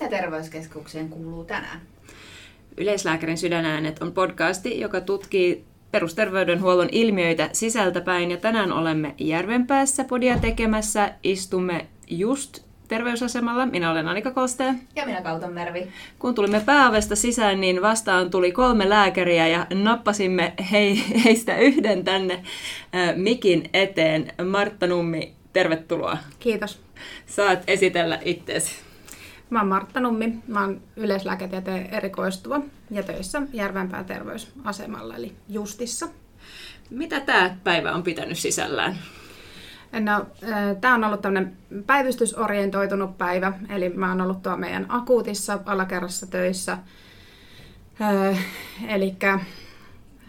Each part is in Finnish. Mitä terveyskeskukseen kuuluu tänään? Yleislääkärin sydänäänet on podcasti, joka tutkii perusterveydenhuollon ilmiöitä sisältäpäin. Ja tänään olemme Järvenpäässä podia tekemässä. Istumme just terveysasemalla. Minä olen Annika Koste. Ja minä Kauto Mervi. Kun tulimme pääovesta sisään, niin vastaan tuli 3 lääkäriä ja nappasimme heistä yhden tänne mikin eteen. Martta Nummi, tervetuloa. Kiitos. Saat esitellä itseäsi. Mä oon Martta Nummi. Mä oon yleislääketieteen erikoistuva ja töissä Järvenpään terveysasemalla eli Justissa. Mitä tää päivä on pitänyt sisällään? No, tää on ollut tämmönen päivystysorientoitunut päivä, eli mä oon ollut tuo meidän akuutissa alakerrassa töissä. Elikkä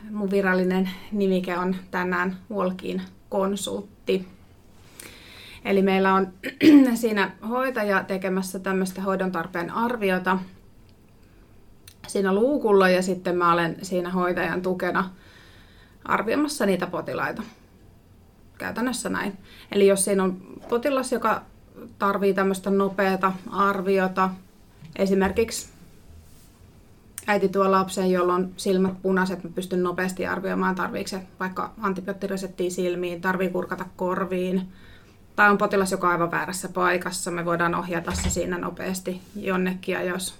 mun virallinen nimike on tänään walk-in konsultti. Eli meillä on siinä hoitaja tekemässä tämmöistä hoidon tarpeen arviota siinä luukulla ja sitten mä olen siinä hoitajan tukena arvioimassa niitä potilaita. Käytännössä näin. Eli jos siinä on potilas, joka tarvitsee tämmöistä nopeata arviota, esimerkiksi äiti tuo lapsen, jolla on silmät punaiset, mä pystyn nopeasti arvioimaan, tarviiko se vaikka antibioottireseptiä silmiin, tarvitsee kurkata korviin, tai on potilas, joka on aivan väärässä paikassa, me voidaan ohjata se siinä nopeasti jonnekin, ja jos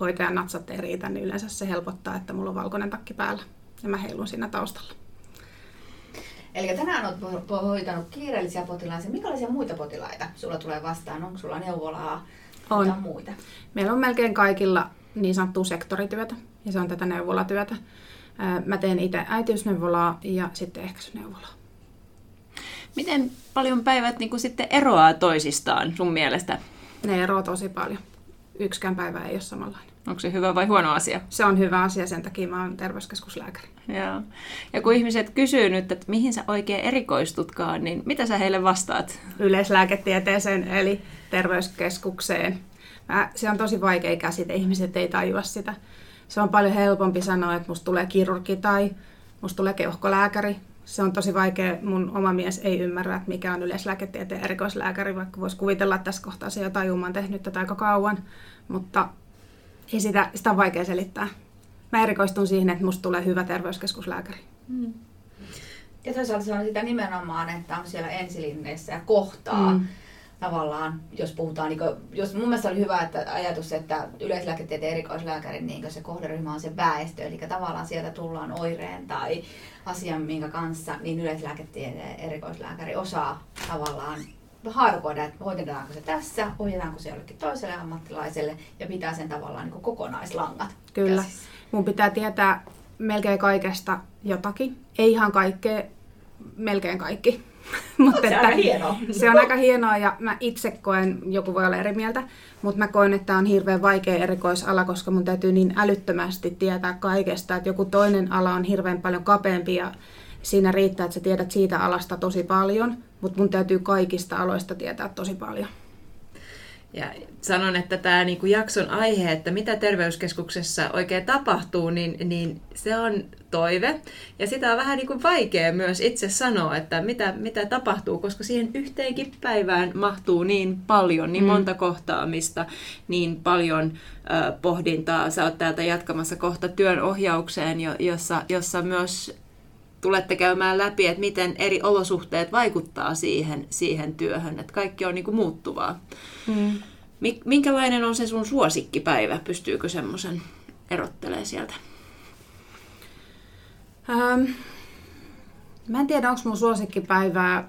hoitajan natsat ei riitä, niin yleensä se helpottaa, että mulla on valkoinen takki päällä, ja mä heilun siinä taustalla. Eli tänään olet hoitanut kiireellisiä potilaita. Minkälaisia muita potilaita sulla tulee vastaan? Onko sulla neuvolaa tai muita? Meillä on melkein kaikilla niin sanottua sektorityötä ja se on tätä neuvolatyötä. Mä teen itse äitiysneuvolaa ja sitten ehkäisyneuvolaa. Miten paljon päivät niin kun sitten eroaa toisistaan sun mielestä? Ne eroaa tosi paljon. Yksikään päivä ei ole samanlainen. Onko se hyvä vai huono asia? Se on hyvä asia, sen takia mä oon terveyskeskuslääkäri. Joo. Ja kun ihmiset kysyy nyt, että mihin sä oikein erikoistutkaan, niin mitä sä heille vastaat? Yleislääketieteeseen eli terveyskeskukseen. Se on tosi vaikea käsite, ihmiset ei tajua sitä. Se on paljon helpompi sanoa, että musta tulee kirurgi tai musta tulee keuhkolääkäri. Se on tosi vaikea, mun oma mies ei ymmärrä, että mikä on yleislääketieteen erikoislääkäri, vaikka voisi kuvitella, että tässä kohtaa se jotain on tehnyt tätä aika kauan, mutta ei sitä on vaikea selittää. Mä erikoistun siihen, että musta tulee hyvä terveyskeskuslääkäri. Mm. Ja toisaalta se on sitä nimenomaan, että on siellä ensilinneissä ja kohtaa tavallaan, jos puhutaan, niin kuin, jos mun mielestä oli hyvä että ajatus, että yleislääketieteen erikoislääkärin niin se kohderyhmä on se väestö, eli tavallaan sieltä tullaan oireen tai asian, minkä kanssa, niin yleislääketieteen erikoislääkäri osaa tavallaan haarukoida, että hoidetaanko se tässä, ohjataanko se jollekin toiselle ammattilaiselle ja pitää sen tavallaan niin kuin kokonaislangat. Kyllä. Käsissä. Mun pitää tietää melkein kaikesta jotakin. Ei ihan kaikkea, melkein kaikki. Mutta se on aika hienoa. Se on aika hienoa ja mä itse koen, joku voi olla eri mieltä, mutta mä koen, että on hirveän vaikea erikoisala, koska mun täytyy niin älyttömästi tietää kaikesta, että joku toinen ala on hirveän paljon kapeampi ja siinä riittää, että sä tiedät siitä alasta tosi paljon, mutta mun täytyy kaikista aloista tietää tosi paljon. Ja sanon, että tämä jakson aihe, että mitä terveyskeskuksessa oikein tapahtuu, niin se on toive. Ja sitä on vähän vaikea myös itse sanoa, että mitä tapahtuu, koska siihen yhteenkin päivään mahtuu niin paljon, niin monta kohtaamista, niin paljon pohdintaa. Sä oot täältä jatkamassa kohta työnohjaukseen, jossa myös tulette käymään läpi, että miten eri olosuhteet vaikuttaa siihen työhön, että kaikki on muuttuvaa. Mm. Minkälainen on se sun suosikkipäivä? Pystyykö semmoisen erottelemaan sieltä? Mä en tiedä, onko mun suosikkipäivää.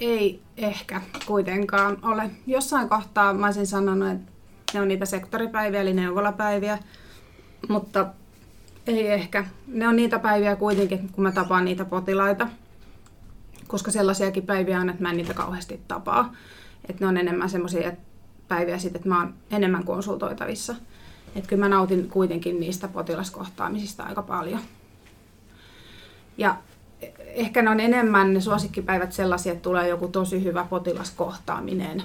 Ei ehkä kuitenkaan ole. Jossain kohtaa mä olisin sanonut, että ne on niitä sektoripäiviä, eli neuvolapäiviä, mutta ei ehkä. Ne on niitä päiviä kuitenkin, kun mä tapaan niitä potilaita, koska sellaisiakin päiviä on, että mä en niitä kauheasti tapaa. Että ne on enemmän semmoisia päiviä sitten, että mä oon enemmän konsultoitavissa. Että kyllä mä nautin kuitenkin niistä potilaskohtaamisista aika paljon. Ja ehkä ne on enemmän ne suosikkipäivät sellaisia, että tulee joku tosi hyvä potilaskohtaaminen,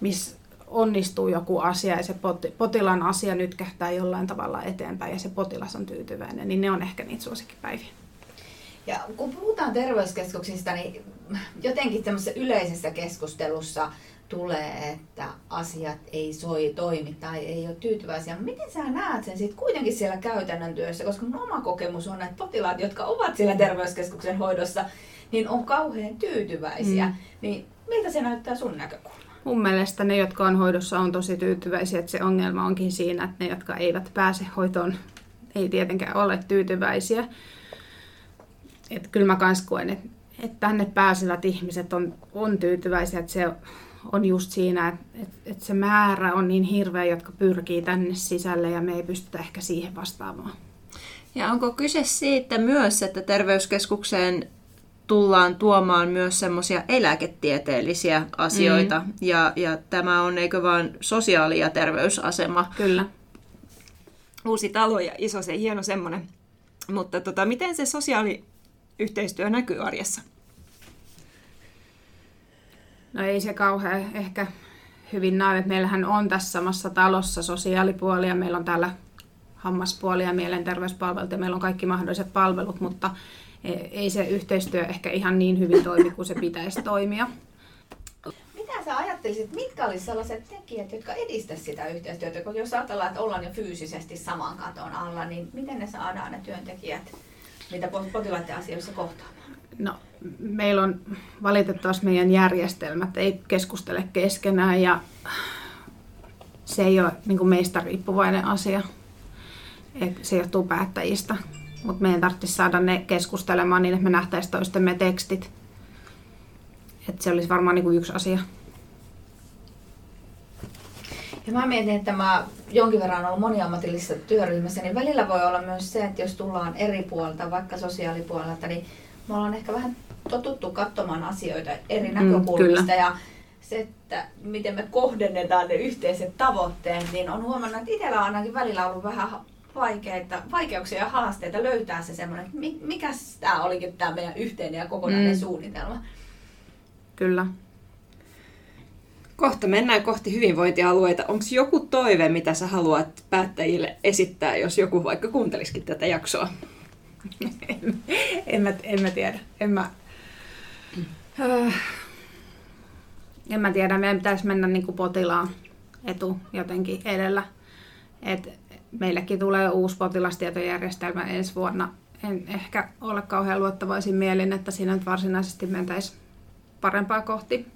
missä onnistuu joku asia ja se potilaan asia nytkähtää jollain tavalla eteenpäin ja se potilas on tyytyväinen, niin ne on ehkä niitä suosikkipäiviä. Ja kun puhutaan terveyskeskuksista, niin jotenkin tämmöisessä yleisessä keskustelussa tulee, että asiat ei toimi tai ei ole tyytyväisiä. Miten sä näet sen sitten kuitenkin siellä käytännön työssä? Koska mun oma kokemus on, että potilaat, jotka ovat siellä terveyskeskuksen hoidossa, niin on kauhean tyytyväisiä. Niin miltä se näyttää sun näkökulmasta? Mun mielestä ne, jotka on hoidossa, on tosi tyytyväisiä. Että se ongelma onkin siinä, että ne, jotka eivät pääse hoitoon, ei tietenkään ole tyytyväisiä. Että kyllä mä kans koen, että tänne pääsevät ihmiset on tyytyväisiä. Että se on just siinä, että se määrä on niin hirveä, jotka pyrkii tänne sisälle ja me ei pystytä ehkä siihen vastaamaan. Ja onko kyse siitä myös, että terveyskeskukseen tullaan tuomaan myös semmoisia eläketieteellisiä asioita ja tämä on eikö vaan sosiaali- ja terveysasema? Kyllä. Uusi talo ja iso se hieno semmoinen. Mutta miten se sosiaaliyhteistyö näkyy arjessa? No ei se kauhean ehkä hyvin näy. Meillähän on tässä samassa talossa sosiaalipuoli ja meillä on täällä hammaspuoli ja mielenterveyspalvelut ja meillä on kaikki mahdolliset palvelut, mutta ei se yhteistyö ehkä ihan niin hyvin toimi kuin se pitäisi toimia. Mitä sä ajattelisit, mitkä olisivat sellaiset tekijät, jotka edistäisivät sitä yhteistyötä? Kun jos ajatellaan, että ollaan jo fyysisesti saman katon alla, niin miten ne saadaan ne työntekijät, mitä potilaiden asioissa kohtaamaan? No, meillä on valitettavasti meidän järjestelmät, ei keskustele keskenään ja se ei ole niin kuin meistä riippuvainen asia. Et se johtuu päättäjistä. Mutta meidän tarvitsisi saada ne keskustelemaan niin, että me nähtäisiin toistemme tekstit. Et se olisi varmaan niinku yksi asia. Ja mä mietin, että mä jonkin verran olen ollut moniammatillisessa työryhmässä, niin välillä voi olla myös se, että jos tullaan eri puolta, vaikka sosiaalipuolelta, niin me ollaan ehkä vähän totuttu katsomaan asioita eri näkökulmista. Kyllä. Ja se, että miten me kohdennetaan ne yhteiset tavoitteet, niin on huomannut, että itsellä on ainakin välillä ollut vähän vaikeuksia ja haasteita löytää se semmoinen, että mikäs tämä olikin tämä meidän yhteinen ja kokonainen suunnitelma. Kyllä. Kohta mennään kohti hyvinvointialueita. Onko joku toive, mitä sä haluat päättäjille esittää, jos joku vaikka kuuntelisikin tätä jaksoa? En mä tiedä. En mä tiedä. Meidän pitäisi mennä niin kuin potilaan etu jotenkin edellä. Meillekin tulee uusi potilastietojärjestelmä ensi vuonna. En ehkä ole kauhean luottavaisin mielin, että siinä nyt varsinaisesti mentäisiin parempaa kohti.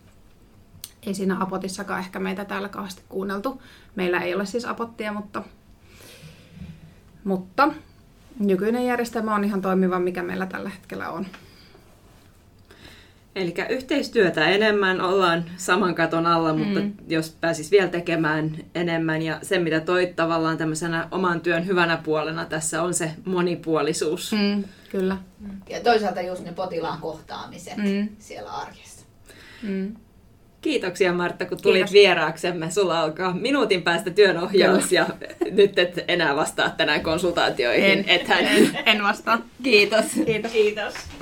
Ei siinä apotissakaan ehkä meitä täällä kauheasti kuunneltu. Meillä ei ole siis apottia, mutta nykyinen järjestelmä on ihan toimiva, mikä meillä tällä hetkellä on. Eli yhteistyötä enemmän, ollaan saman katon alla, mutta jos pääsis vielä tekemään enemmän ja se mitä toit tavallaan tämmöisenä oman työn hyvänä puolena tässä on se monipuolisuus. Kyllä. Ja toisaalta just ne potilaan kohtaamiset siellä arjessa. Kiitoksia Martta, kun tulit vieraaksemme. Sulla alkaa minuutin päästä työnohjaus ja nyt et enää vastaa tänään konsultaatioihin. En vastaa. Kiitos.